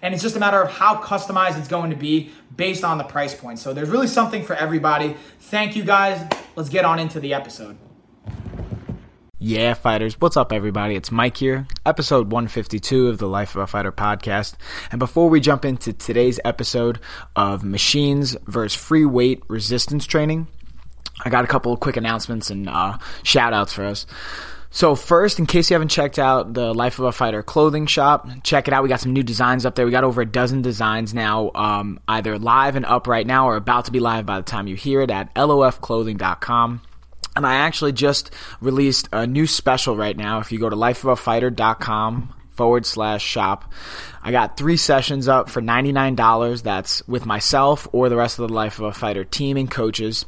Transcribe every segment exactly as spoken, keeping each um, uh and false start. And it's just a matter of how customized it's going to be based on the price point. So there's really something for everybody. Thank you guys. Let's get on into the episode. Yeah, fighters. What's up, everybody? It's Mike here, episode one fifty-two of the Life of a Fighter podcast. And before we jump into today's episode of machines versus free weight resistance training, I got a couple of quick announcements and uh, shout outs for us. So first, in case you haven't checked out the Life of a Fighter clothing shop, check it out. We got some new designs up there. We got over a dozen designs now, um, either live and up right now or about to be live by the time you hear it at L O F clothing dot com. And I actually just released a new special right now. If you go to lifeofafighter.com forward slash shop, I got three sessions up for ninety-nine dollars. That's with myself or the rest of the Life of a Fighter team and coaches,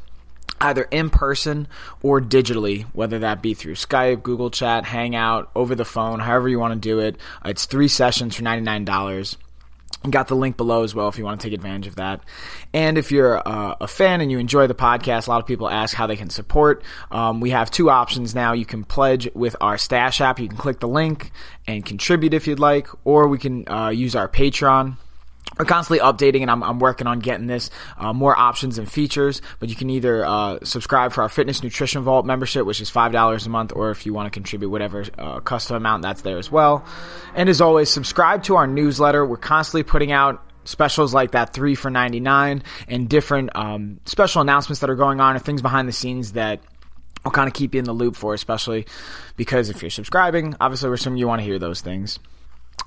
either in person or digitally, whether that be through Skype, Google Chat, Hangout, over the phone, however you want to do it. It's three sessions for ninety-nine dollars. Got the link below as well if you want to take advantage of that. And if you're uh, a fan and you enjoy the podcast, a lot of people ask how they can support. Um, we have two options now. You can pledge with our Stash app. You can click the link and contribute if you'd like, or we can uh, use our Patreon. We're constantly updating, and I'm, I'm working on getting this uh, more options and features, but you can either uh, subscribe for our Fitness Nutrition Vault membership, which is five dollars a month, or if you want to contribute whatever uh, custom amount, that's there as well. And as always, subscribe to our newsletter. We're constantly putting out specials like that three for ninety-nine and different um, special announcements that are going on and things behind the scenes that I'll kind of keep you in the loop for, especially because if you're subscribing, obviously we're assuming you want to hear those things.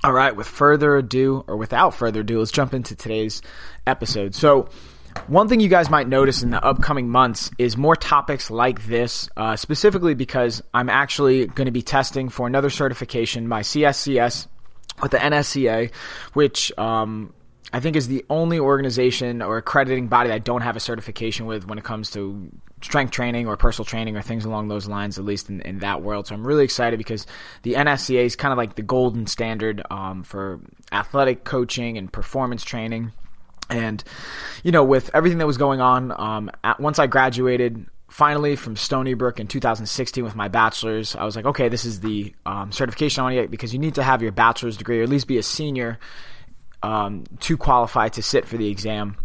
All right, with further ado, or without further ado, let's jump into today's episode. So one thing you guys might notice in the upcoming months is more topics like this, uh, specifically because I'm actually going to be testing for another certification, my C S C S with the N S C A, which um, I think is the only organization or accrediting body that I don't have a certification with when it comes to strength training or personal training or things along those lines, at least in, in that world. So I'm really excited because the N S C A is kind of like the golden standard um, for athletic coaching and performance training. And, you know, with everything that was going on, um, at, once I graduated finally from Stony Brook in two thousand sixteen with my bachelor's, I was like, okay, this is the um, certification I want to get because you need to have your bachelor's degree or at least be a senior um, to qualify to sit for the exam.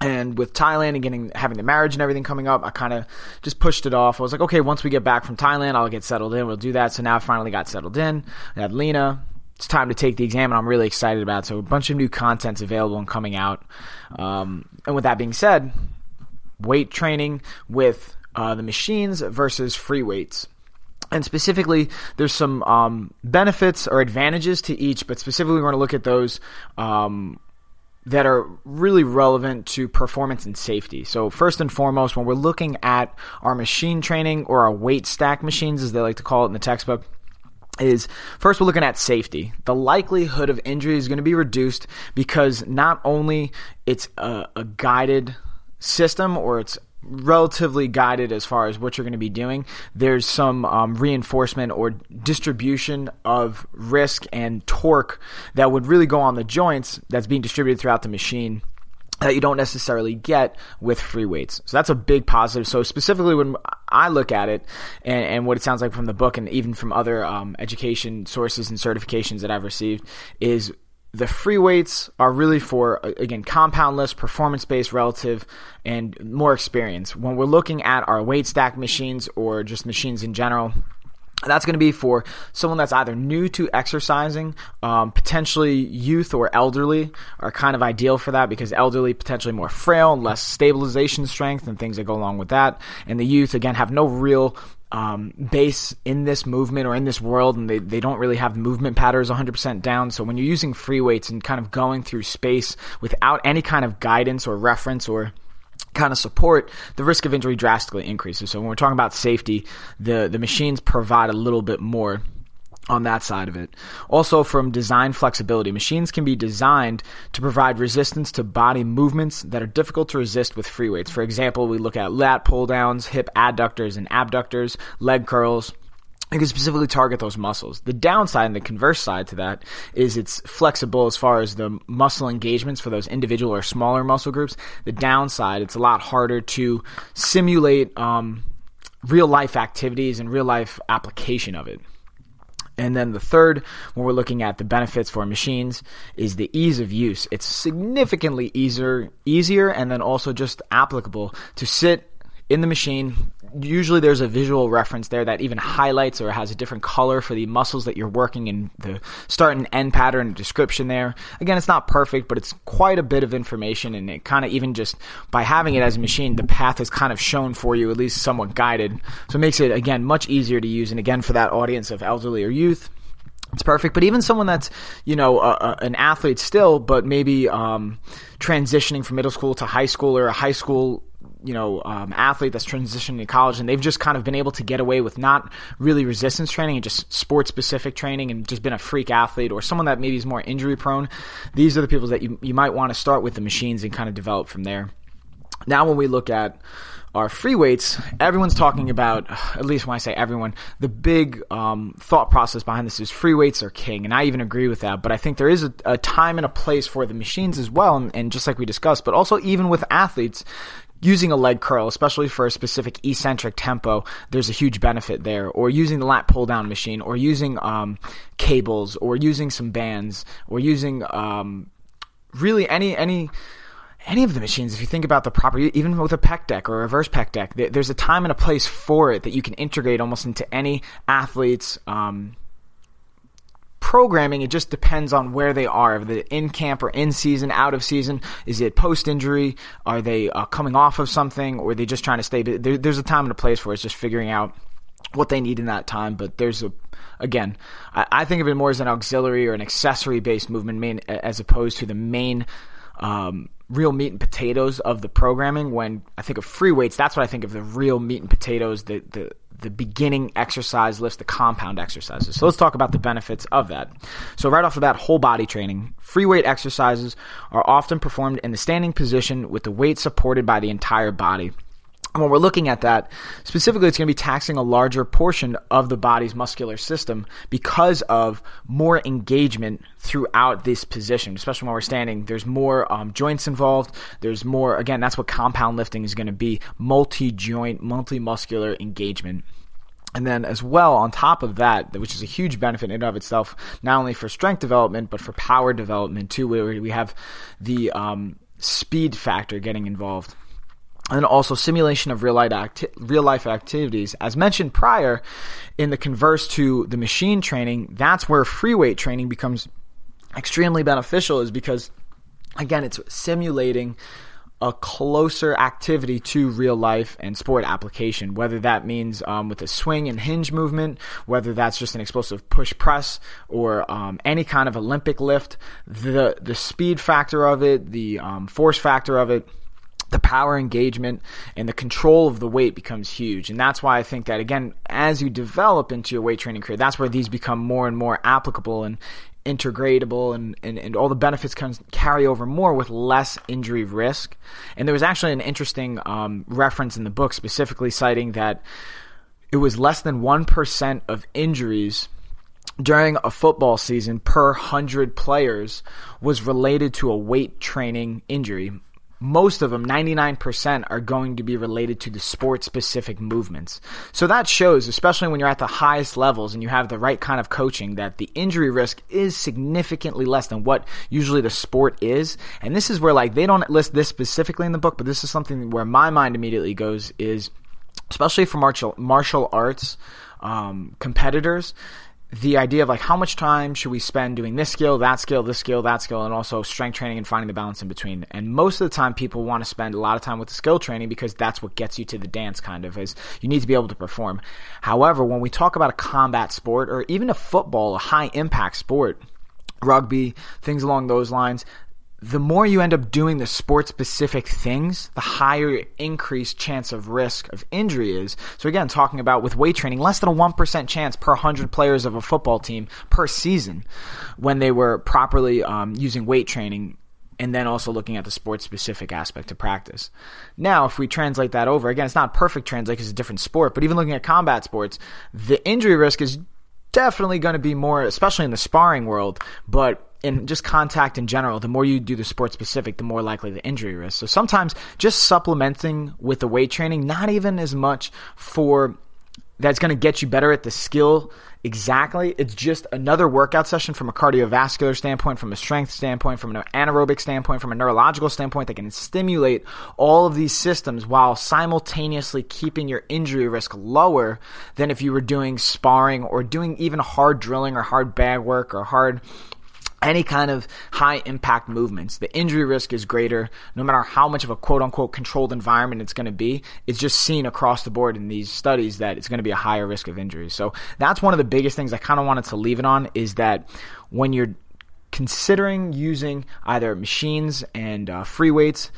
And with Thailand and getting having the marriage and everything coming up, I kind of just pushed it off. I was like, okay, once we get back from Thailand, I'll get settled in. We'll do that. So now I finally got settled in. I had Lena. It's time to take the exam, and I'm really excited about it. So a bunch of new content's available and coming out. Um, and with that being said, weight training with uh, the machines versus free weights. And specifically, there's some um, benefits or advantages to each, but specifically we're going to look at those um that are really relevant to performance and safety. So first and foremost, when we're looking at our machine training or our weight stack machines, as they like to call it in the textbook, is first we're looking at safety. The likelihood of injury is going to be reduced because not only it's a, a guided system or it's relatively guided as far as what you're going to be doing, there's some um, reinforcement or distribution of risk and torque that would really go on the joints that's being distributed throughout the machine that you don't necessarily get with free weights. So that's a big positive. So specifically when I look at it and, and what it sounds like from the book and even from other um, education sources and certifications that I've received is the free weights are really for, again, compoundless, performance-based, relative, and more experience. When we're looking at our weight stack machines or just machines in general, that's going to be for someone that's either new to exercising, um, potentially youth or elderly are kind of ideal for that because elderly potentially more frail, less stabilization strength and things that go along with that. And the youth, again, have no real Um, base in this movement or in this world, and they, they don't really have movement patterns one hundred percent down. So when you're using free weights and kind of going through space without any kind of guidance or reference or kind of support, the risk of injury drastically increases. So when we're talking about safety, the, the machines provide a little bit more on that side of it. Also, from design flexibility, machines can be designed to provide resistance to body movements that are difficult to resist with free weights. For example, we look at lat pull downs, hip adductors and abductors, leg curls. You can specifically target those muscles. The downside and the converse side to that is it's flexible as far as the muscle engagements for those individual or smaller muscle groups. The downside, it's a lot harder to simulate um, real life activities and real life application of it. And then the third, when we're looking at the benefits for machines, is the ease of use. It's significantly easier, easier, and then also just applicable to sit in the machine. Usually there's a visual reference there that even highlights or has a different color for the muscles that you're working in, the start and end pattern and description there. Again, it's not perfect, but it's quite a bit of information, and it kind of even just by having it as a machine, the path is kind of shown for you, at least somewhat guided. So it makes it, again, much easier to use. And again, for that audience of elderly or youth, it's perfect. But even someone that's, you know, a, a, an athlete still, but maybe um, transitioning from middle school to high school, or a high school you know, um, athlete that's transitioning to college, and they've just kind of been able to get away with not really resistance training and just sports specific training and just been a freak athlete, or someone that maybe is more injury prone. These are the people that you, you might want to start with the machines and kind of develop from there. Now, when we look at our free weights, everyone's talking about, at least when I say everyone, the big um, thought process behind this is free weights are king, and I even agree with that, but I think there is a, a time and a place for the machines as well, and, and just like we discussed, but also even with athletes, using a leg curl, especially for a specific eccentric tempo, there's a huge benefit there. Or using the lat pull-down machine, or using um, cables, or using some bands, or using um, really any any any of the machines. If you think about the proper, even with a pec deck or a reverse pec deck, there's a time and a place for it that you can integrate almost into any athlete's um programming. It just depends on where they are, if they're in camp or in season, out of season, is it post-injury, are they uh, coming off of something, or are they just trying to stay, but there, there's a time and a place for it. It's just figuring out what they need in that time. But there's a, again, I, I think of it more as an auxiliary or an accessory-based movement main, as opposed to the main um, real meat and potatoes of the programming. When I think of free weights, that's what I think of, the real meat and potatoes, the the the beginning exercise lifts, the compound exercises. So let's talk about the benefits of that. So right off the bat, whole body training. Free weight exercises are often performed in the standing position with the weight supported by the entire body. And when we're looking at that, specifically, it's going to be taxing a larger portion of the body's muscular system because of more engagement throughout this position, especially when we're standing. There's more um, joints involved. There's more, again, that's what compound lifting is going to be, multi-joint, multi-muscular engagement. And then as well, on top of that, which is a huge benefit in and of itself, not only for strength development, but for power development too, where we have the um, speed factor getting involved. And also simulation of real life, acti- real life activities. As mentioned prior, in the converse to the machine training, that's where free weight training becomes extremely beneficial, is because, again, it's simulating a closer activity to real life and sport application, whether that means um, with a swing and hinge movement, whether that's just an explosive push press, or um, any kind of Olympic lift. The, the speed factor of it, the um, force factor of it, the power engagement and the control of the weight becomes huge. And that's why I think that, again, as you develop into your weight training career, that's where these become more and more applicable and integratable, and, and, and all the benefits can carry over more with less injury risk. And there was actually an interesting um, reference in the book specifically citing that it was less than one percent of injuries during a football season per one hundred players was related to a weight training injury. Most of them, ninety-nine percent, are going to be related to the sport-specific movements. So that shows, especially when you're at the highest levels and you have the right kind of coaching, that the injury risk is significantly less than what usually the sport is. And this is where, like, they don't list this specifically in the book, but this is something where my mind immediately goes is, especially for martial, martial arts um, competitors, the idea of, like, how much time should we spend doing this skill, that skill, this skill, that skill, and also strength training and finding the balance in between. And most of the time people want to spend a lot of time with the skill training because that's what gets you to the dance, kind of, is you need to be able to perform. However, when we talk about a combat sport or even a football, a high impact sport, rugby, things along those lines, the more you end up doing the sport-specific things, the higher increased chance of risk of injury is. So again, talking about with weight training, less than a one percent chance per one hundred players of a football team per season when they were properly um, using weight training, and then also looking at the sports-specific aspect of practice. Now, if we translate that over, again, it's not perfect translate because it's a different sport, but even looking at combat sports, the injury risk is definitely going to be more, especially in the sparring world, but in just contact in general, the more you do the sport specific, the more likely the injury risk. So sometimes just supplementing with the weight training, not even as much for that's going to get you better at the skill exactly. It's just another workout session from a cardiovascular standpoint, from a strength standpoint, from an anaerobic standpoint, from a neurological standpoint that can stimulate all of these systems while simultaneously keeping your injury risk lower than if you were doing sparring or doing even hard drilling or hard bag work or hard any kind of high impact movements. The injury risk is greater no matter how much of a quote unquote controlled environment it's going to be. It's just seen across the board in these studies that it's going to be a higher risk of injury. So that's one of the biggest things I kind of wanted to leave it on, is that when you're considering using either machines and uh, free weights,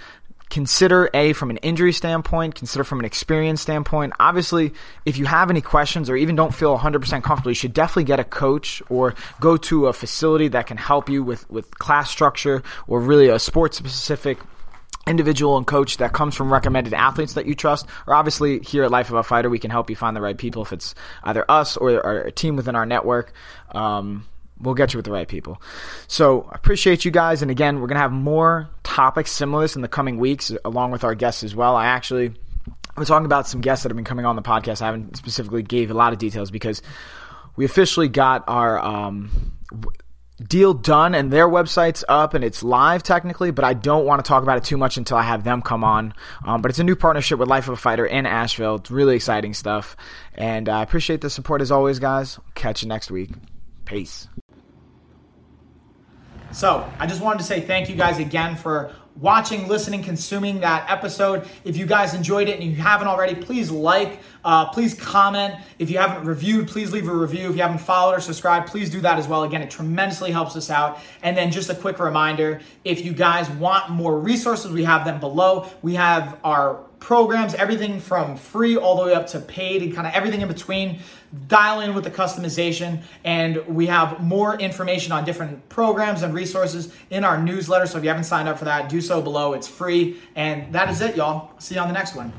consider A, from an injury standpoint, consider from an experience standpoint. Obviously, if you have any questions or even don't feel one hundred percent comfortable, you should definitely get a coach or go to a facility that can help you with, with class structure or really a sports-specific individual and coach that comes from recommended athletes that you trust. Or obviously here at Life of a Fighter, we can help you find the right people if it's either us or, or a team within our network. Um We'll get you with the right people. So I appreciate you guys. And again, we're going to have more topics similar to this in the coming weeks along with our guests as well. I actually – I'm talking about some guests that have been coming on the podcast. I haven't specifically gave a lot of details because we officially got our um, – deal done and their website's up and it's live technically, but I don't want to talk about it too much until I have them come on. Um, but it's a new partnership with Life of a Fighter in Asheville. It's really exciting stuff. And I appreciate the support as always, guys. Catch you next week. Peace. So I just wanted to say thank you guys again for watching, listening, consuming that episode. If you guys enjoyed it and you haven't already, please like, uh, please comment. If you haven't reviewed, please leave a review. If you haven't followed or subscribed, please do that as well. Again, it tremendously helps us out. And then just a quick reminder, if you guys want more resources, we have them below. We have our programs, everything from free all the way up to paid and kind of everything in between. Dial in with the customization, and we have more information on different programs and resources in our newsletter. So if you haven't signed up for that, do so below. It's free. And that is it, y'all. See you on the next one.